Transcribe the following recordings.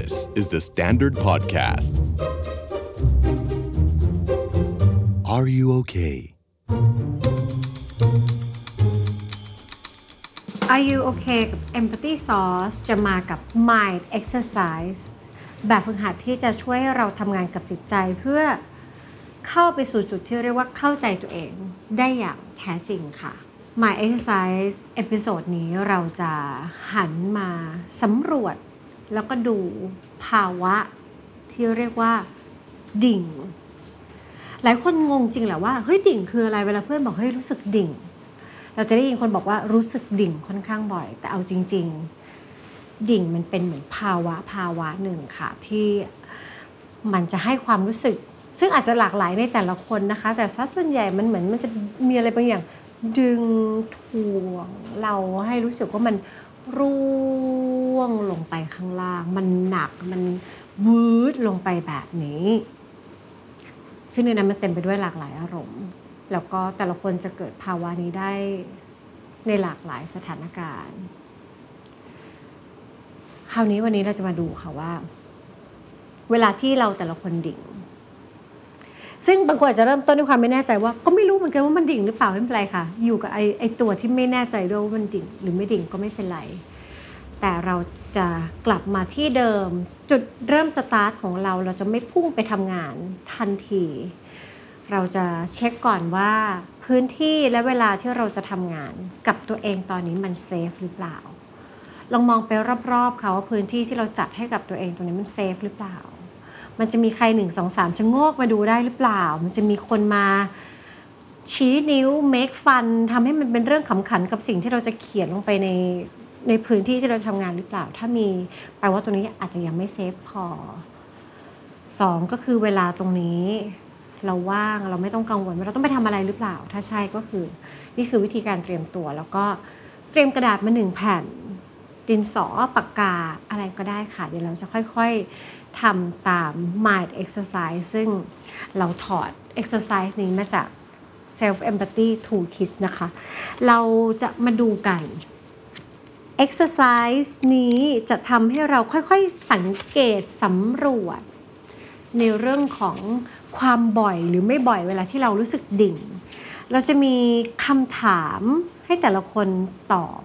This is the Standard Podcast. Are you okay? Are you okay กับ Empathy Sauce จะมากับ Mind Exercise แบบฝึกหัดที่จะช่วยเราทำงานกับจิตใจเพื่อเข้าไปสู่จุดที่เรียกว่าเข้าใจตัวเองได้อย่างแท้จริงค่ะ Mind Exercise เอพิโซดนี้เราจะหันมาสำรวจแล้วก็ดูภาวะที่เรียกว่าดิ่งหลายคนงงจริงแหละว่าเฮ้ยดิ่งคืออะไรเวลาเพื่อนบอกเฮ้ยรู้สึกดิ่งเราจะได้ยินคนบอกว่ารู้สึกดิ่งค่อนข้างบ่อยแต่เอาจริงๆดิ่งมันเป็นเหมือนภาวะหนึ่งค่ะที่มันจะให้ความรู้สึกซึ่งอาจจะหลากหลายในแต่ละคนนะคะแต่ส่วนใหญ่มันเหมือนมันจะมีอะไรบางอย่างดึงถ่วงเราให้รู้สึกว่ามันร่วงลงไปข้างล่างมันหนักมันวืดลงไปแบบนี้ซึ่งในนั้นมันเต็มไปด้วยหลากหลายอารมณ์แล้วก็แต่ละคนจะเกิดภาวะนี้ได้ในหลากหลายสถานการณ์คราวนี้วันนี้เราจะมาดูค่ะว่าเวลาที่เราแต่ละคนดิ่งซึ่งบางคนอาจจะเริ่มต้นด้วยความไม่แน่ใจว่าก็ไม่รู้เหมือนกันว่ามันดิ่งหรือเปล่าไม่เป็นไรค่ะอยู่กับไอ้ตัวที่ไม่แน่ใจด้วยว่ามันดิ่งหรือไม่ดิ่งก็ไม่เป็นไรแต่เราจะกลับมาที่เดิมจุดเริ่มสตาร์ทของเราเราจะไม่พุ่งไปทำงานทันทีเราจะเช็คก่อนว่าพื้นที่และเวลาที่เราจะทำงานกับตัวเองตอนนี้มันเซฟหรือเปล่าลองมองไปรอบๆค่ะว่าพื้นที่ที่เราจัดให้กับตัวเองตรงนี้มันเซฟหรือเปล่ามันจะมีใคร 1 2 3 ชะโงกมาดูได้หรือเปล่ามันจะมีคนมาชี้นิ้วเมคฟันทำให้มันเป็นเรื่องขำขันกับสิ่งที่เราจะเขียนลงไปในพื้นที่ที่เราทำงานหรือเปล่าถ้ามีแปลว่าตรงนี้อาจจะยังไม่เซฟพอ2ก็คือเวลาตรงนี้เราว่างเราไม่ต้องกังวลว่าเราต้องไปทำอะไรหรือเปล่าถ้าใช่ก็คือนี่คือวิธีการเตรียมตัวแล้วก็เตรียมกระดาษมา1แผ่นดินสอปากกาอะไรก็ได้ค่ะเดี๋ยวเราจะค่อยๆทำตาม Mind Exercise ซึ่งเราถอด Exercise นี้มาจาก Self Empathy Toolkit นะคะเราจะมาดูกัน Exercise นี้จะทำให้เราค่อยๆสังเกตสำรวจในเรื่องของความบ่อยหรือไม่บ่อยเวลาที่เรารู้สึกดิ่งเราจะมีคำถามให้แต่ละคนตอบ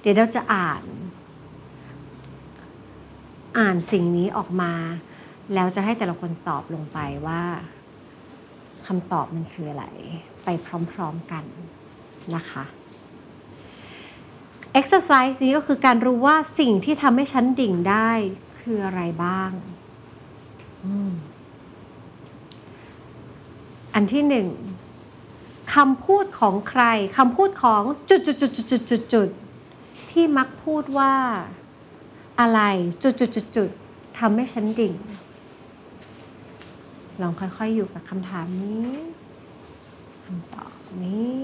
เดี๋ยวเราจะอ่านสิ่งนี้ออกมาแล้วจะให้แต่ละคนตอบลงไปว่าคำตอบมันคืออะไรไปพร้อมๆกันนะคะ Exercise นี้ก็คือการรู้ว่าสิ่งที่ทำให้ฉันดิ่งได้คืออะไรบ้างอันที่หนึ่งคำพูดของใครคำพูดของจุดที่มักพูดว่าอะไรจุดทำให้ฉันดิ่งลองค่อยๆอยู่กับคำถามนี้คำตอบนี้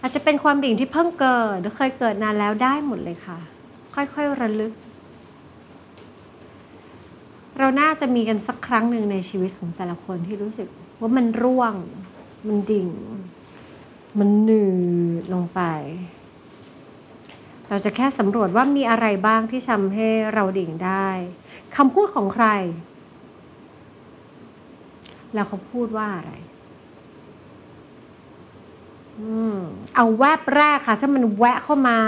อาจจะเป็นความดิ่งที่เพิ่งเกิดหรือเคยเกิดนานแล้วได้หมดเลยค่ะค่อยๆระลึกเราน่าจะมีกันสักครั้งหนึ่งในชีวิตของแต่ละคนที่รู้สึกว่ามันร่วงมันดิ่งมันหนืดลงไปเราจะแค่สำรวจว่ามีอะไรบ้างที่ทำให้เราดิ่งได้คำพูดของใครแล้วเขาพูดว่าอะไรเอาแวบแรกค่ะถ้ามันแวะเข้ามา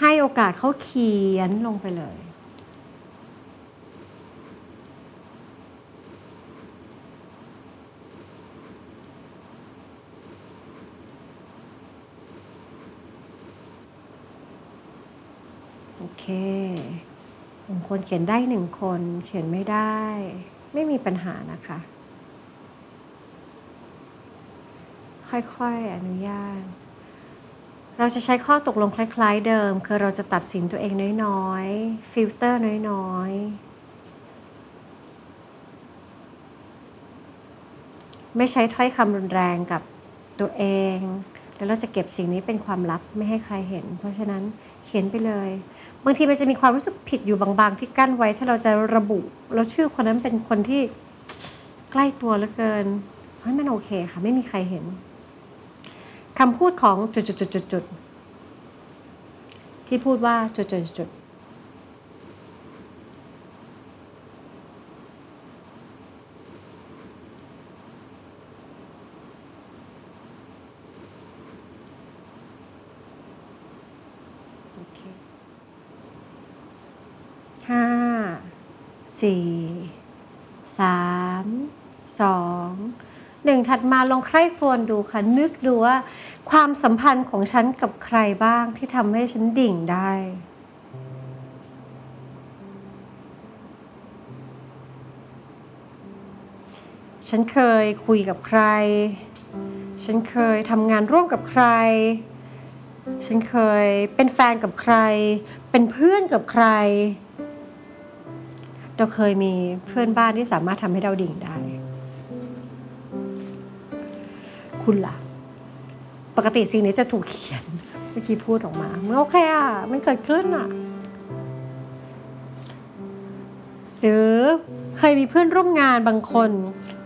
ให้โอกาสเขาเขียนลงไปเลยโอเคบางคนเขียนได้1คนเขียนไม่ได้ไม่มีปัญหานะคะค่อยๆอนุญาตเราจะใช้ข้อตกลงคล้ายๆเดิมคือเราจะตัดสินตัวเองน้อยๆฟิลเตอร์น้อยๆไม่ใช้ถ้อยคำรุนแรงกับตัวเองแล้วเราจะเก็บสิ่งนี้เป็นความลับไม่ให้ใครเห็นเพราะฉะนั้นเขียนไปเลยบางทีมันจะมีความรู้สึกผิดอยู่บางๆที่กั้นไว้ถ้าเราจะระบุแล้วชื่อคนนั้นเป็นคนที่ใกล้ตัวเหลือเกินเฮ้ยมันโอเคค่ะไม่มีใครเห็นคำพูดของจุด ที่พูดว่าจุด4 3 2 1ถัดมาลองใคร่ครวญดูค่ะนึกดูว่าความสัมพันธ์ของฉันกับใครบ้างที่ทำให้ฉันดิ่งได้ฉันเคยคุยกับใครฉันเคยทำงานร่วมกับใครฉันเคยเป็นแฟนกับใครเป็นเพื่อนกับใครเราเคยมีเพื่อนบ้านที่สามารถทำให้เราดิ่งได้คุณล่ะปกติสิ่งนี้จะถูกเขียนเมื่อกี้พูดออกมาเมื่อโอเคอ่ะมันเกิดขึ้นอ่ะหรือเคยมีเพื่อนร่วมงานบางคน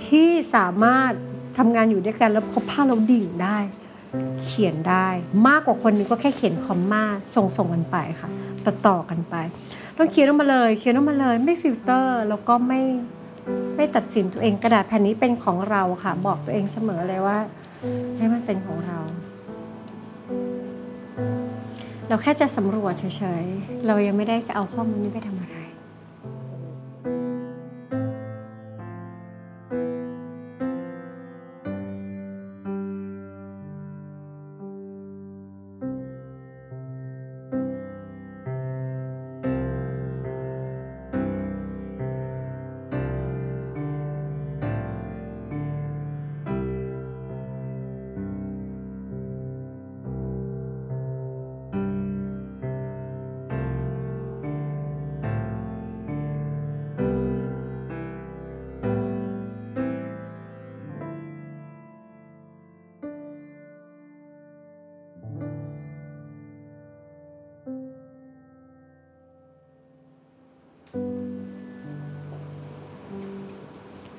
ที่สามารถทำงานอยู่ด้วยกันแล้วเขาพาเราดิ่งได้เขียนได้มากกว่าคนนึงก็แค่เขียนคอมมาส่งกันไปค่ะต่อกันไปต้องเขียนออกมาเลยเขียนออกมาเลยไม่ฟิลเตอร์แล้วก็ไม่ตัดสินตัวเองกระดาษแผ่นนี้เป็นของเราค่ะบอกตัวเองเสมอเลยว่าให้มันเป็นของเราเราแค่จะสำรวจเฉยๆเรายังไม่ได้จะเอาข้อมูลนี้ไปทำอะไร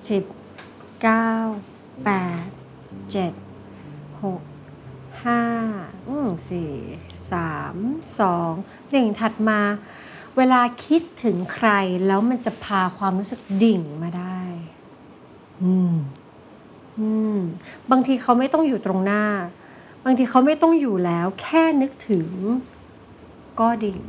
10 9 8 7 6 5 4 3 2 1ถัดมาเวลาคิดถึงใครแล้วมันจะพาความรู้สึกดิ่งมาได้บางทีเขาไม่ต้องอยู่ตรงหน้าบางทีเขาไม่ต้องอยู่แล้วแค่นึกถึงก็ดิ่ง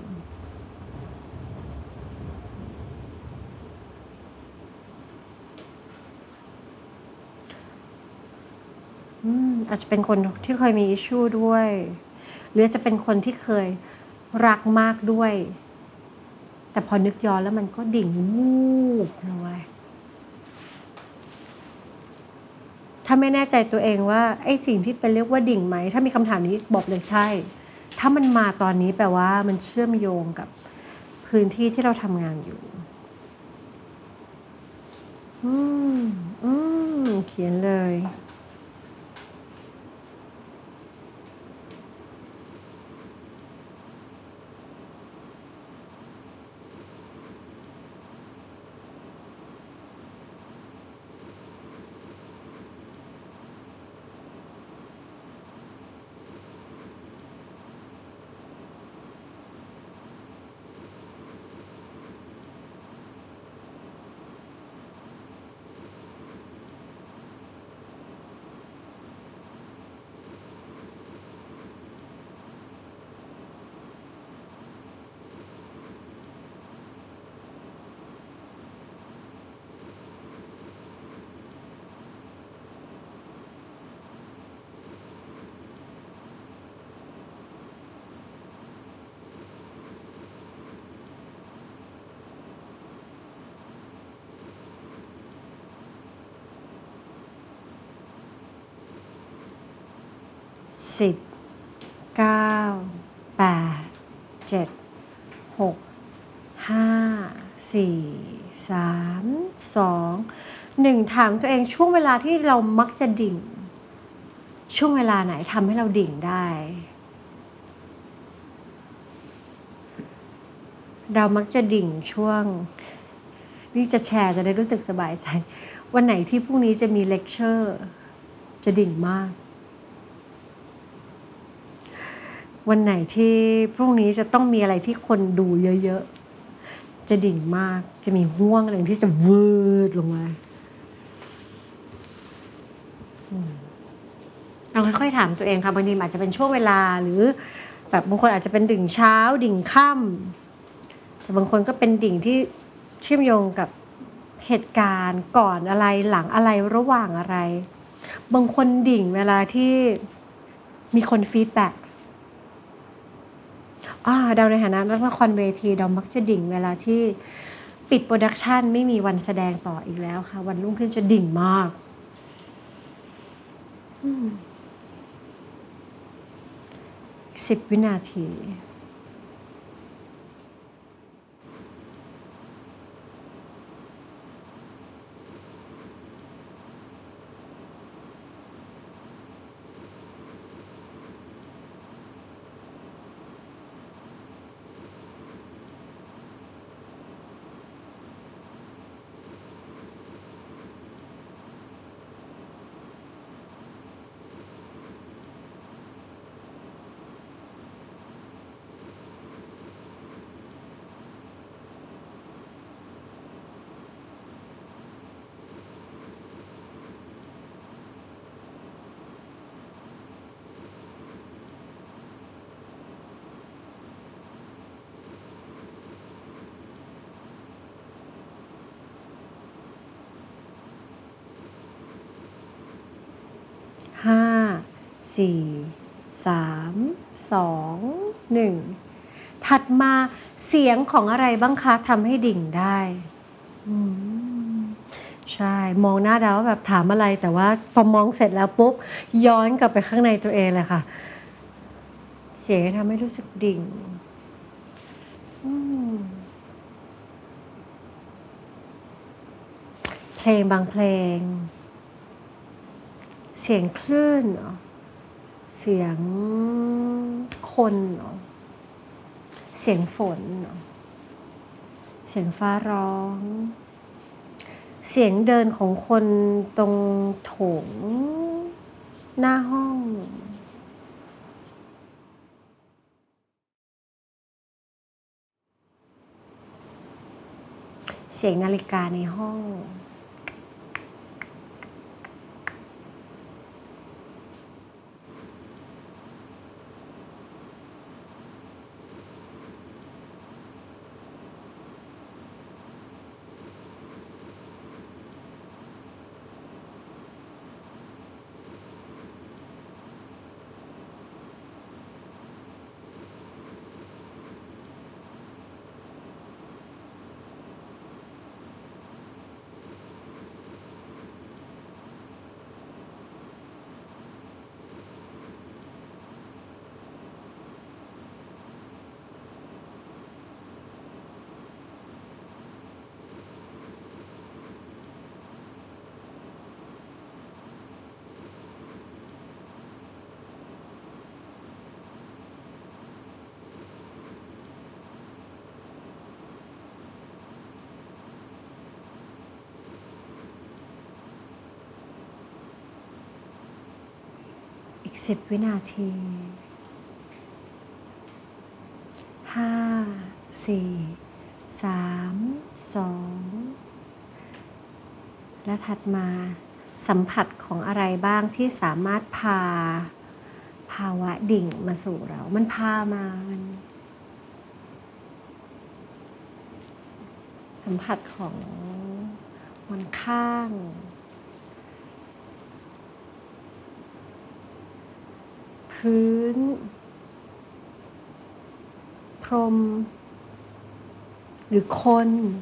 อาจจะเป็นคนที่เคยมีอิชชูด้วยหรือจะเป็นคนที่เคยรักมากด้วยแต่พอนึกย้อนแล้วมันก็ดิ่งวูบเลยถ้าไม่แน่ใจตัวเองว่าไอ้สิ่งที่เป็นเรียกว่าดิ่งไหมถ้ามีคำถามนี้บอกเลยใช่ถ้ามันมาตอนนี้แปลว่ามันเชื่อมโยงกับพื้นที่ที่เราทำงานอยู่เขียนเลย10 9 8 7 6 5 4 3 2 1ถามตัวเองช่วงเวลาที่เรามักจะดิ่งช่วงเวลาไหนทำให้เราดิ่งได้เรามักจะดิ่งช่วงนี่จะแชร์จะได้รู้สึกสบายใจวันไหนที่พรุ่งนี้จะมีเลคเชอร์จะดิ่งมาก วันไหนที่พรุ่งนี้จะต้องมีอะไรที่คนดูเยอะๆจะดิ่งมากจะมีห่วงหนึ่งที่จะวืดลงมาเอาค่อยๆถามตัวเองค่ะบางทีอาจจะเป็นช่วงเวลาหรือแบบบางคนอาจจะเป็นดิ่งเช้าดิ่งค่ำแต่บางคนก็เป็นดิ่งที่เชื่อมโยงกับเหตุการณ์ก่อนอะไรหลังอะไรระหว่างอะไรบางคนดิ่งเวลาที่มีคนฟีดแบ็กดาวในฐานะนักละครเวทีดาวมักจะดิ่งเวลาที่ปิดโปรดักชันไม่มีวันแสดงต่ออีกแล้วค่ะวันรุ่งขึ้นจะดิ่งมาก10 วินาที5 4 3 2 1ถัดมาเสียงของอะไรบ้างคะทำให้ดิ่งได้ใช่มองหน้าดาวแบบถามอะไรแต่ว่าพอมองเสร็จแล้วปุ๊บย้อนกลับไปข้างในตัวเองเลยค่ะเสียงทำให้รู้สึกดิ่งเพลงบางเพลงเสียงคลื่นเสียงคนเสียงฝนเสียงฟ้าร้องเสียงเดินของคนตรงโถงหน้าห้องเสียงนาฬิกาในห้อง10 วินาที5 4 3 2และถัดมาสัมผัสของอะไรบ้างที่สามารถพาภาวะดิ่งมาสู่เรามันพามาสัมผัสของมันข้างพื้นพรมหรือคนเรากำลังเข้าไ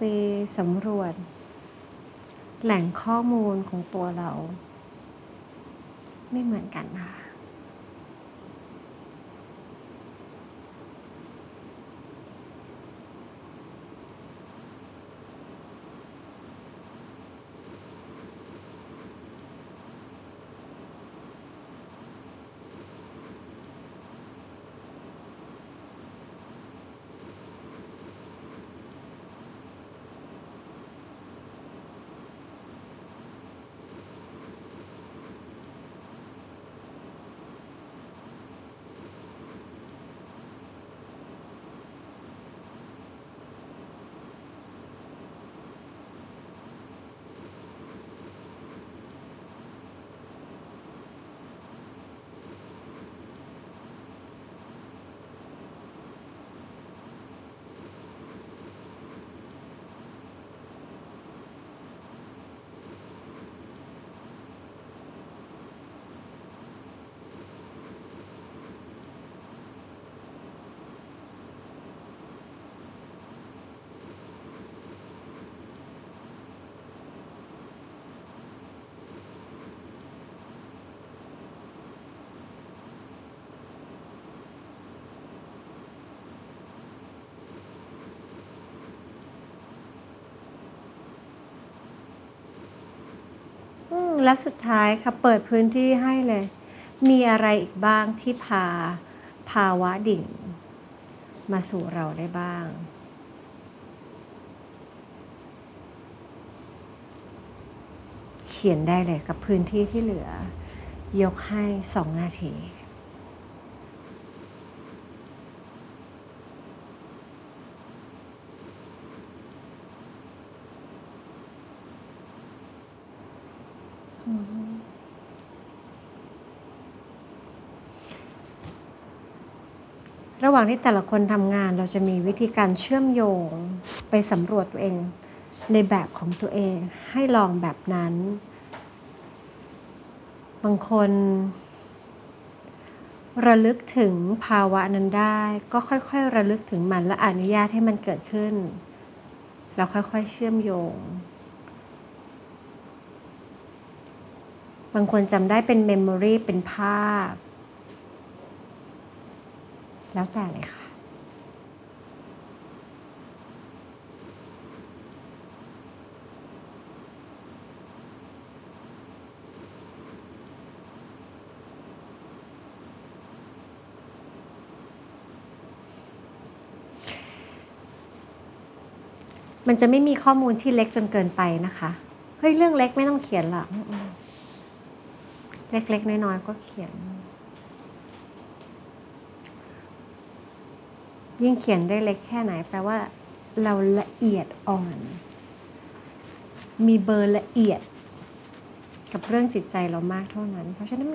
ปสำรวจแหล่งข้อมูลของตัวเราไม่เหมือนกันนะ และสุดท้ายค่ะเปิดพื้นที่ให้เลยมีอะไรอีกบ้างที่พาภาวะดิ่งมาสู่เราได้บ้างเขียนได้เลยกับพื้นที่ที่เหลือยกให้2นาทีระหว่างที่แต่ละคนทำงานเราจะมีวิธีการเชื่อมโยงไปสำรวจตัวเองในแบบของตัวเองให้ลองแบบนั้นบางคนระลึกถึงภาวะนั้นได้ก็ค่อยๆระลึกถึงมันและอนุญาตให้มันเกิดขึ้นเราค่อยๆเชื่อมโยงบางคนจำได้เป็นเมมโมรีเป็นภาพแล้วแต่เลยค่ะมันจะไม่มีข้อมูลที่เล็กจนเกินไปนะคะเฮ้ยเรื่องเล็กไม่ต้องเขียนหรอกเล็กๆน้อยๆก็เขียนยิ่งเขียนได้เล็กแค่ไหนแปลว่าเราละเอียดอ่อนมีเบอร์ละเอียดกับเรื่องจิตใจเรามากเท่านั้นเพราะฉะนั้น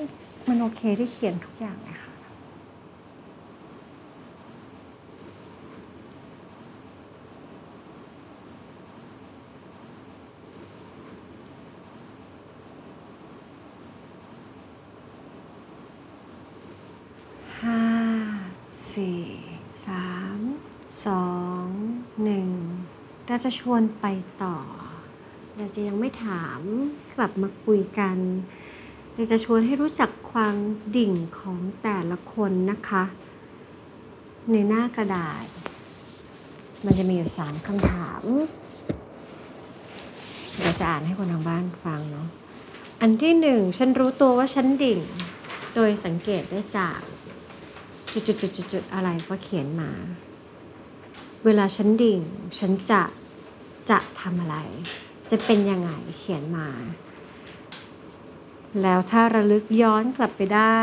มันโอเคที่เขียนทุกอย่างเลยค่ะ5 4 3 2 1เราจะชวนไปต่อเราจะยังไม่ถามกลับมาคุยกันเราจะชวนให้รู้จักความดิ่งของแต่ละคนนะคะในหน้ากระดาษมันจะมีอยู่3คำถามเราจะอ่านให้คนทางบ้านฟังเนาะอันที่1ฉันรู้ตัวว่าฉันดิ่งโดยสังเกตได้จากจุดๆๆๆอะไรก็เขียนมาเวลาฉันดิ่งฉันจะทำอะไรจะเป็นยังไงเขียนมาแล้วถ้าระลึกย้อนกลับไปได้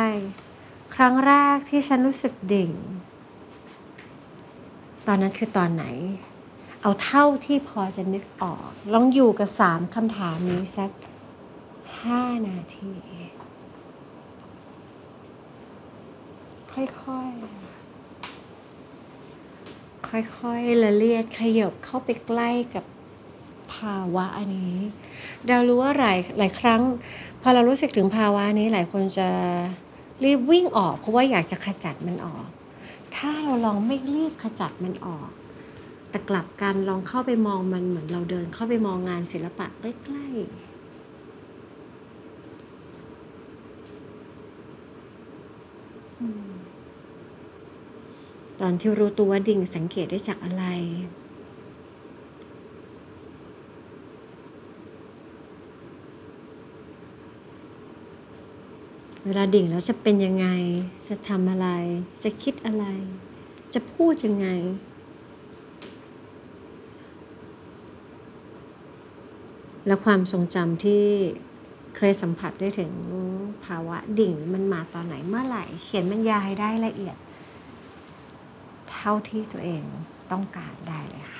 ครั้งแรกที่ฉันรู้สึกดิ่งตอนนั้นคือตอนไหนเอาเท่าที่พอจะนึกออกลองอยู่กับ3คำถามนี้สัก5นาทีค่อยๆค่อยๆละเลียดขยับเข้าไปใกล้กับภาวะอันนี้เรารู้ว่าหลายครั้งพอเรารู้สึกถึงภาวะนี้หลายคนจะรีบวิ่งออกเพราะว่าอยากจะขจัดมันออกถ้าเราลองไม่รีบขจัดมันออกแต่กลับกันลองเข้าไปมองมันเหมือนเราเดินเข้าไปมองงานศิลปะใกล้ๆตอนที่รู้ตัวดิ่งสังเกตได้จากอะไรเวลาดิ่งแล้วจะเป็นยังไงจะทำอะไรจะคิดอะไรจะพูดยังไงและความทรงจำที่เคยสัมผัสได้ถึงภาวะดิ่งมันมาตอนไหนเมื่อไหร่เขียนบรรยายได้ละเอียดเท่าที่ตัวเองต้องการได้เลยค่ะ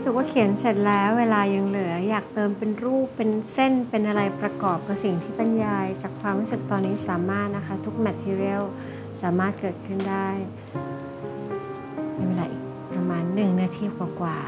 รู้สึกว่าเขียนเสร็จแล้วเวลายังเหลืออยากเติมเป็นรูปเป็นเส้นเป็นอะไรประกอบกับสิ่งที่บรรยายจากความรู้สึกตอนนี้สามารถนะคะทุก material สามารถเกิดขึ้นได้ในเวลาอีกประมาณ1นาทีกว่า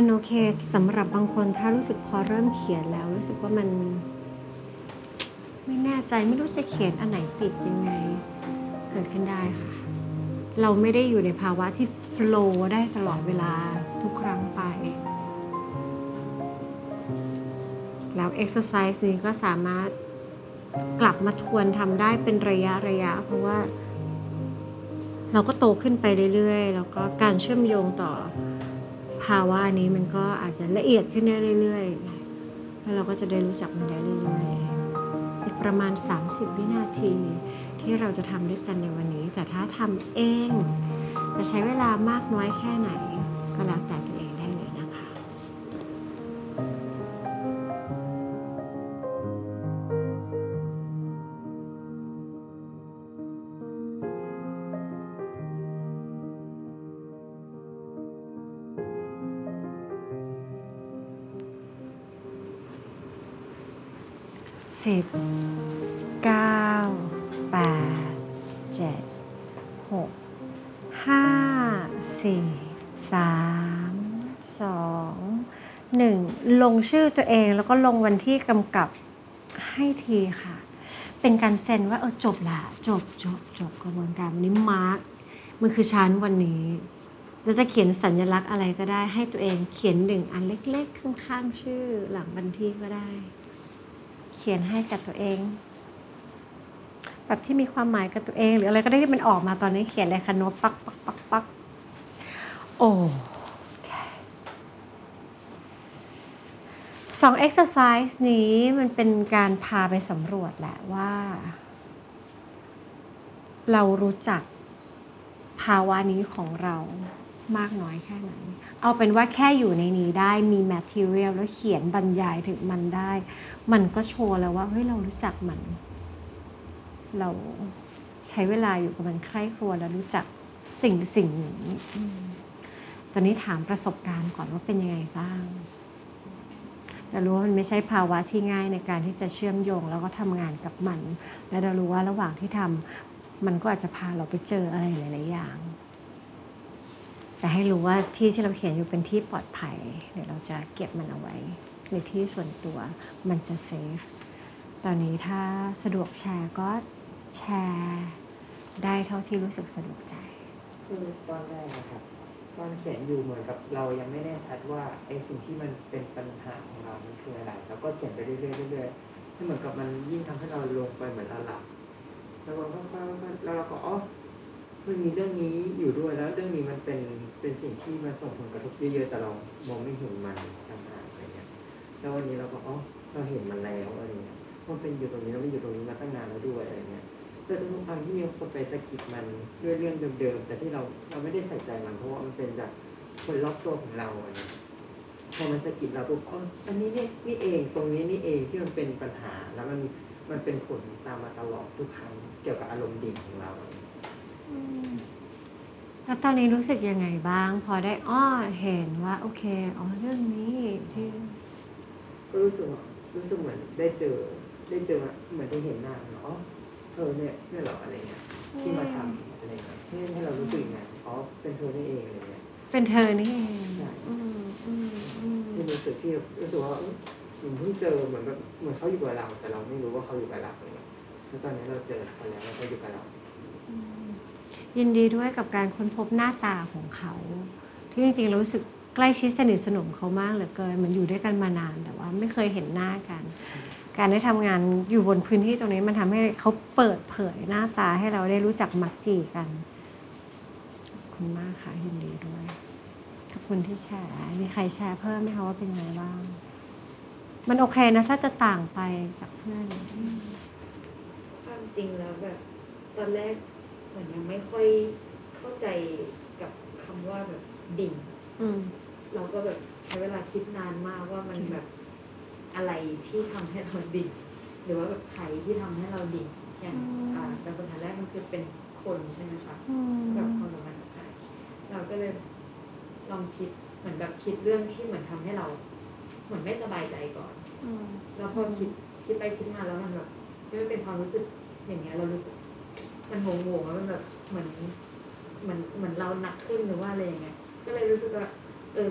มันโอเคสำหรับบางคนถ้ารู้สึกพอเริ่มเขียนแล้วรู้สึกว่ามันไม่แน่ใจไม่รู้จะเขียนอันไหนติดยังไงเกิดขึ้นได้ค่ะเราไม่ได้อยู่ในภาวะที่โฟลว์ได้ตลอดเวลาทุกครั้งไปแล้ว Exercise นี้ก็สามารถกลับมาทวนทำได้เป็นระยะเพราะว่าเราก็โตขึ้นไปเรื่อยๆแล้วก็การเชื่อมโยงต่อภาวะนี้มันก็อาจจะละเอียดขึ้นเรื่อยๆแล้วเราก็จะได้รู้จักมันได้เรื่อยๆอีกประมาณ30วินาทีที่เราจะทำด้วยกันในวันนี้แต่ถ้าทำเองจะใช้เวลามากน้อยแค่ไหนก็แล้วแต่ตัวเองได้เลยนะคะ10 9 8 7 6 5 4 3 2 1ลงชื่อตัวเองแล้วก็ลงวันที่กำกับให้ทีค่ะเป็นการเซ็นว่าจบละจบกระบวนการวันนี้มาร์กมันคือชั้นวันนี้เราจะเขียนสัญลักษณ์อะไรก็ได้ให้ตัวเองเขียน1อันเล็กๆข้างๆชื่อหลังวันที่ก็ได้เขียนให้กับตัวเองแบบที่มีความหมายกับตัวเองหรืออะไรก็ได้ที่มันออกมาตอนนี้เขียนเลยค่ะโน้ตปักโอเค2 exercise นี้มันเป็นการพาไปสำรวจแหละว่าเรารู้จักภาวะนี้ของเรามากน้อยแค่ไหนเอาเป็นว่าแค่อยู่ในนี้ได้มี material แล้วเขียนบรรยายถึงมันได้มันก็โชว์แล้วว่าเฮ้ยเรารู้จักมันเราใช้เวลาอยู่กับมันใคร่ครวญแล้วรู้จักสิ่งนี้ตอนนี้ถามประสบการณ์ก่อนว่าเป็นยังไงบ้างเรารู้ว่ามันไม่ใช่ภาวะที่ง่ายในการที่จะเชื่อมโยงแล้วก็ทำงานกับมันและเรารู้ว่าระหว่างที่ทำมันก็อาจจะพาเราไปเจออะไรหลายๆอย่างแต่ให้รู้ว่าที่เราเขียนอยู่เป็นที่ปลอดภัยเดี๋ยวเราจะเก็บมันเอาไว้ในที่ส่วนตัวมันจะเซฟตอนนี้ถ้าสะดวกแชร์ก็แชร์ได้เท่าที่รู้สึกสะดวกใจคือตอนแรกนะครับตอนเขียนอยู่เหมือนกับเรายังไม่แน่ชัดว่าไอ้สิ่งที่มันเป็นปัญหาของเรามันคืออะไรแล้วก็เขียนไปเรื่อยที่เหมือนกับมันยิ่งทำให้เราลงไปเหมือนเราหลับแล้วเราก็อ๋อมันมีเรื่องนี้อยู่ด้วยแล้วเรื่องนี้มันเป็นสิ่งที่มันส่งผลกระทบเยอะๆแต่เรามองไม่เห็นมันทำงานอะไรเงี้ยแล้ววันนี้เราก็อ๋อเราเห็นมันแล้วอะไรเงี้ยมันเป็นอยู่ตรงนี้แล้วมันอยู่ตรงนี้มาตั้งนานแล้วด้วยอะไรเงี้ยแต่ทุกครั้งที่มีคนไปสะกิดมันด้วยเรื่องเดิมๆแต่ที่เราไม่ได้ใส่ใจมันเพราะว่ามันเป็นจากคนรอบตัวของเราเนี่ยพอมันสะกิดเราปุ๊บอ๋ออันนี้นี่เองตรงนี้นี่เองที่มันเป็นปัญหาแล้วมันเป็นผลตามมาตลอดทุกครั้งเกี่ยวกับอารมณ์ดิ่งของเราแล้วตอนนี้รู้สึกยังไงบ้างพอได้เห็นว่าโอเคเรื่องนี้ที่ก็รู้สึกเหมือนได้เจอเหมือนได้เห็นหน้าเนาะเธอเนี่ยหรออะไรเงี้ยที่มาทำอะไรเงี้ยให้เรารู้สึกไงเป็นเธอนี่เองอะไรเงี้ยเป็นเธอนี่เองที่รู้สึกว่าเหมือนเพิ่งเจอเหมือนเขาอยู่กับเราแต่เราไม่รู้ว่าเขาอยู่กับเราอะไรเงี้ยแล้วตอนนี้เราเจอเขาแล้วเขาอยู่กับเรายินดีด้วยกับการค้นพบหน้าตาของเขาที่จริงๆรู้สึกใกล้ชิดสนิทสนมเขามากเหลือเกินมันอยู่ด้วยกันมานานแต่ว่าไม่เคยเห็นหน้ากันการได้ทำงานอยู่บนพื้นที่ตรงนี้มันทำให้เขาเปิดเผยหน้าตาให้เราได้รู้จักมักจีกันขอบคุณมากค่ะยินดีด้วย ขอบคุณที่แชร์มีใครแชร์เพิ่มไหมคะว่าเป็นยังไงบ้างมันโอเคนะถ้าจะต่างไปจากเพื่อนความจริงแล้วแบบตอนแรกเหมือนยังไม่ค่อยเข้าใจกับคำว่าแบบดิ่งเราก็แบบใช้เวลาคิดนานมากว่ามันแบบอะไรที่ทำให้เราดิ่งหรือว่าแบบใครที่ทำให้เราดิ่งอย่างแต่ปัญหาแรกมันคือเป็นคนใช่ไหมคะแบบความสัมพันธ์กับใครเราก็เลยลองคิดเหมือนแบบคิดเรื่องที่เหมือนทำให้เราเหมือนไม่สบายใจก่อนแล้วพอคิดไปคิดมาแล้วมันแบบด้วยเป็นความรู้สึกอย่างเงี้ยเรารู้สึกมันงงแล้วมันแบบเหมือนเราหนักขึ้นหรือว่าอะไรอย่างเงี้ยก็เลยรู้สึกว่า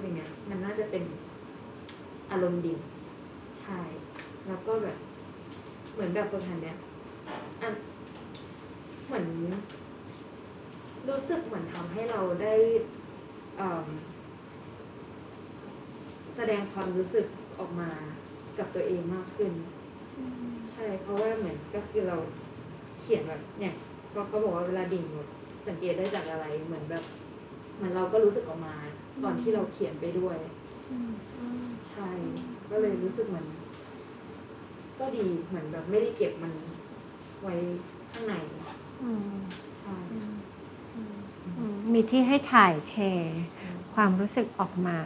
สิ่งเนี้ยมันน่าจะเป็นอารมณ์ดิ่งใช่แล้วก็แบบเหมือนแบบประมาณเนี้ยเหมือนรู้สึกเหมือนทำให้เราได้แสดงความรู้สึกออกมากับตัวเองมากขึ้นใช่เพราะว่าเหมือนก็คือเราเขียนแบบเนี่ยเพราะเขาบอกว่าเวลาดิ่งสังเกตได้จากอะไรเหมือนแบบมันเราก็รู้สึกออกมาตอนที่เราเขียนไปด้วยใช่ก็เลยรู้สึกเหมือนก็ดีเหมือนแบบไม่ได้เก็บมันไว้ข้างในใช่มีที่ให้ถ่ายเทความรู้สึกออกมา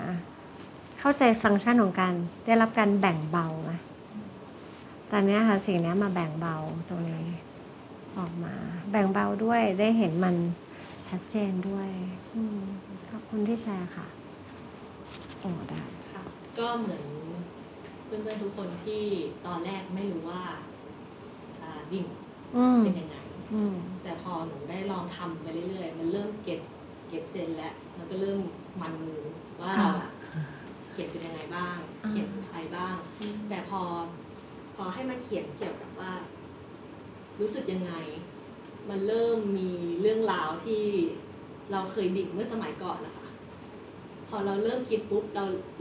เข้าใจฟังก์ชันของการได้รับการแบ่งเบาไหมตอนนี้ค่ะสิ่งนี้มาแบ่งเบาตรงนี้ออกมาแบ่งเบาด้วยได้เห็นมันชัดเจนด้วยขอบคุณที่แชร์ค่ะโอ้ได้ค่ะก็เหมือนเพื่อนๆทุกคนที่ตอนแรกไม่รู้ว่าดิ่งเป็นยังไงแต่พอหนูได้ลองทำไปเรื่อยๆมันเริ่มเก็ตเซนแล้วมันก็เริ่มมันมือว่าเขียนเป็นยังไงบ้างเขียนใครบ้างแต่พอให้มันเขียนเกี่ยวกับว่ารู้สึกยังไงมันเริ่มมีเรื่องราวที่เราเคยดิ่งเมื่อสมัยก่อนนะคะพอเราเริ่มคิดปุ๊บ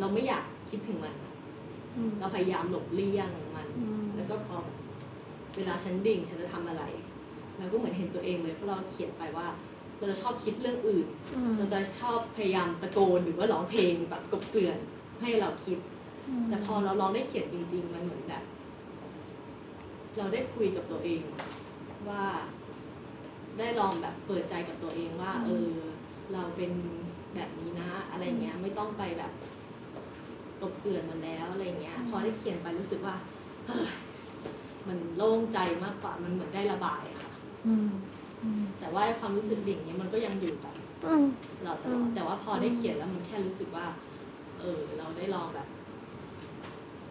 เราไม่อยากคิดถึงมันเราพยายามหลบเลี่ยงมันแล้วก็พอเวลาฉันดิ่งฉันจะทำอะไรเราก็เหมือนเห็นตัวเองเลยเพราะเราเขียนไปว่าเราจะชอบคิดเรื่องอื่นเราจะชอบพยายามตะโกนหรือว่าร้องเพลงแบบกบเกลื่อนให้เราคิดแต่พอเราลองได้เขียนจริงๆมันเหมือนแบบเราได้คุยกับตัวเองว่าได้ลองแบบเปิดใจกับตัวเองว่าเราเป็นแบบนี้นะอะไรเงี้ยไม่ต้องไปแบบกบเกลื่อนมันแล้วอะไรเงี้ยพอได้เขียนไปรู้สึกว่ามันโล่งใจมากกว่ามันเหมือนได้ระบายอะค่ะแต่ว่าความรู้สึกดิ่งนี้มันก็ยังอยู่แบบเราตลอดแต่ว่าพอได้เขียนแล้วมันแค่รู้สึกว่าเราได้ลองแบบ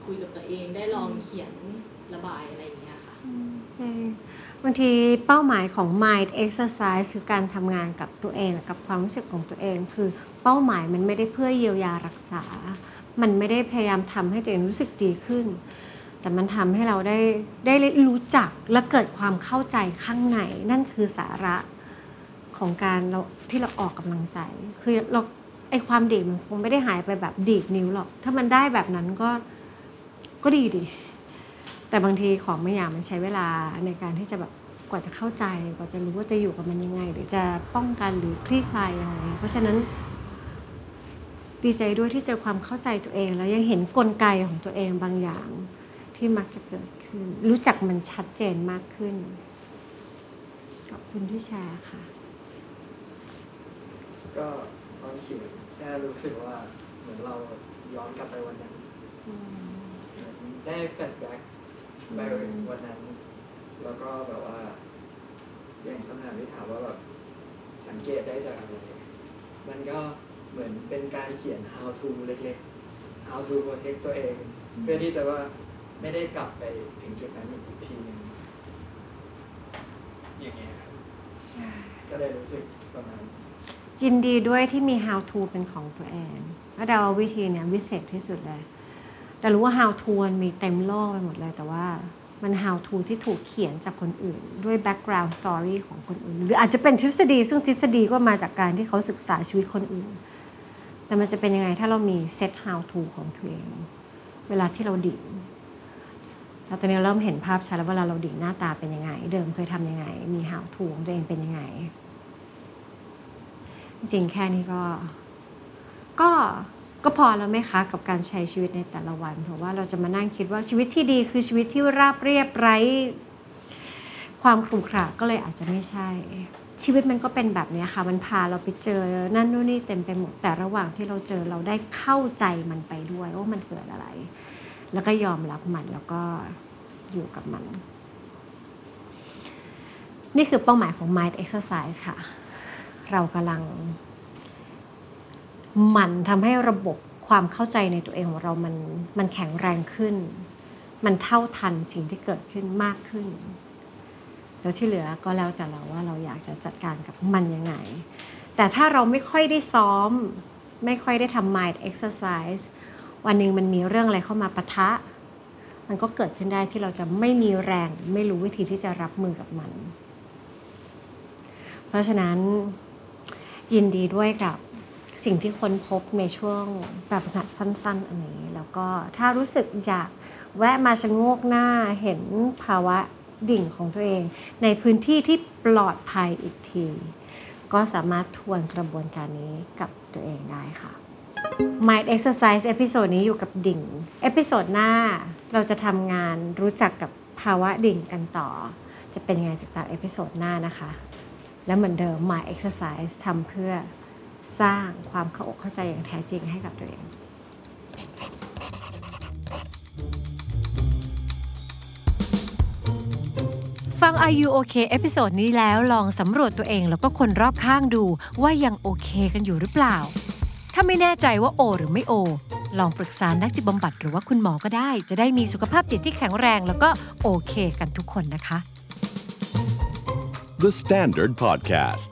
คุยกับตัวเองได้ลองเขียนระบายอะไรอย่างเงี้ยค่ะบางทีเป้าหมายของ Mind Exercise คือการทำงานกับตัวเองกับความรู้สึกของตัวเองคือเป้าหมายมันไม่ได้เพื่อเยียวยารักษามันไม่ได้พยายามทำให้ตัวเองรู้สึกดีขึ้นแต่มันทำให้เราได้รู้จักและเกิดความเข้าใจข้างในนั่นคือสาระของการเราที่เราออกกำลังใจคือเราไอความดีมันคงไม่ได้หายไปแบบดีดนิ้วหรอกถ้ามันได้แบบนั้นก็ดีแต่บางทีของบางอย่างมันใช้เวลาในการที่จะแบบกว่าจะเข้าใจกว่าจะรู้ว่าจะอยู่กับมันยังไงหรือจะป้องกันหรือคลี่คลายยังไงเพราะฉะนั้นดีใจด้วยที่เจอความเข้าใจตัวเองแล้วยังเห็นกลไกของตัวเองบางอย่างที่มักจะเกิดขึ้นรู้จักมันชัดเจนมากขึ้นขอบคุณที่แชร์ค่ะก็ตอนเขียนแค่รู้สึกว่าเหมือนเราย้อนกลับไปวันนั้นได้แฟลชแบ็คไปวันนั้นแล้วก็แบบว่าอย่างคำถามที่ถามว่าแบบสังเกตได้จากอะไรมันก็เหมือนเป็นการเขียน how to เล็กๆ how to protect ตัวเองเพื่อที่จะว่าไม่ได้กลับไปถึงจุดนั้นอีกทีนึงอย่างเงี้ยครับก็เลยรู้สึกประมาณยินดีด้วยที่มี how to เป็นของตัวเองแล้วเดาวิธีเนี้ยวิเศษที่สุดเลยแต่รู้ว่า how to มันมีเต็มโลกไปหมดเลยแต่ว่ามัน how to ที่ถูกเขียนจากคนอื่นด้วย background story ของคนอื่นหรืออาจจะเป็นทฤษฎีซึ่งทฤษฎีก็มาจากการที่เขาศึกษาชีวิตคนอื่นแต่มันจะเป็นยังไงถ้าเรามี set how to ของตัวเองเวลาที่เราดิ่งเราตอนนี้เริ่มเห็นภาพชัดแล้วว่าเราดิ่งหน้าตาเป็นยังไงเดิมเคยทำยังไงมี how to ของตัวเองเป็นยังไงจริงแค่นี้ก็ ก็พอแล้วไหมคะกับการใช้ชีวิตในแต่ละวันเพราะว่าเราจะมานั่งคิดว่าชีวิตที่ดีคือชีวิตที่ราบเรียบไร้ความขรุขระก็เลยอาจจะไม่ใช่ชีวิตมันก็เป็นแบบนี้ค่ะมันพาเราไปเจอนั่นนู่นนี่เต็มไปหมดแต่ระหว่างที่เราเจอเราได้เข้าใจมันไปด้วยว่ามันเกิดอะไรแล้วก็ยอมรับมันแล้วก็อยู่กับมันนี่คือเป้าหมายของ Mind Exercise ค่ะเรากำลังมันทำให้ระบบความเข้าใจในตัวเองของเรามันแข็งแรงขึ้นมันเท่าทันสิ่งที่เกิดขึ้นมากขึ้นแล้วที่เหลือก็แล้วแต่เราว่าเราอยากจะจัดการกับมันยังไงแต่ถ้าเราไม่ค่อยได้ซ้อมไม่ค่อยได้ทำ Mind Exercise วันหนึ่งมันมีเรื่องอะไรเข้ามาปะทะมันก็เกิดขึ้นได้ที่เราจะไม่มีแรงไม่รู้วิธีที่จะรับมือกับมันเพราะฉะนั้นยินดีด้วยกับสิ่งที่ค้นพบในช่วงแบบฝึกหัดสั้นๆอันนี้แล้วก็ถ้ารู้สึกอยากแวะมาชะโงกหน้าเห็นภาวะดิ่งของตัวเองในพื้นที่ที่ปลอดภัยอีกทีก็สามารถทวนกระบวนการนี้กับตัวเองได้ค่ะ Mind Exercise เอพิโซดนี้อยู่กับดิ่งเอพิโซดหน้าเราจะทำงานรู้จักกับภาวะดิ่งกันต่อจะเป็นยังไงติดตามเอพิโซดหน้านะคะและเหมือนเดิม Mind Exercise ทำเพื่อสร้างความเข้าใจอย่างแท้จริงให้กับตัวเองฟัง Are You OK เอพิโซดนี้แล้วลองสำรวจตัวเองแล้วก็คนรอบข้างดูว่ายังโอเคกันอยู่หรือเปล่าถ้าไม่แน่ใจว่าโอหรือไม่โอลองปรึกษานักจิตบำบัดหรือว่าคุณหมอก็ได้จะได้มีสุขภาพจิตที่แข็งแรงแล้วก็โอเคกันทุกคนนะคะ The Standard Podcast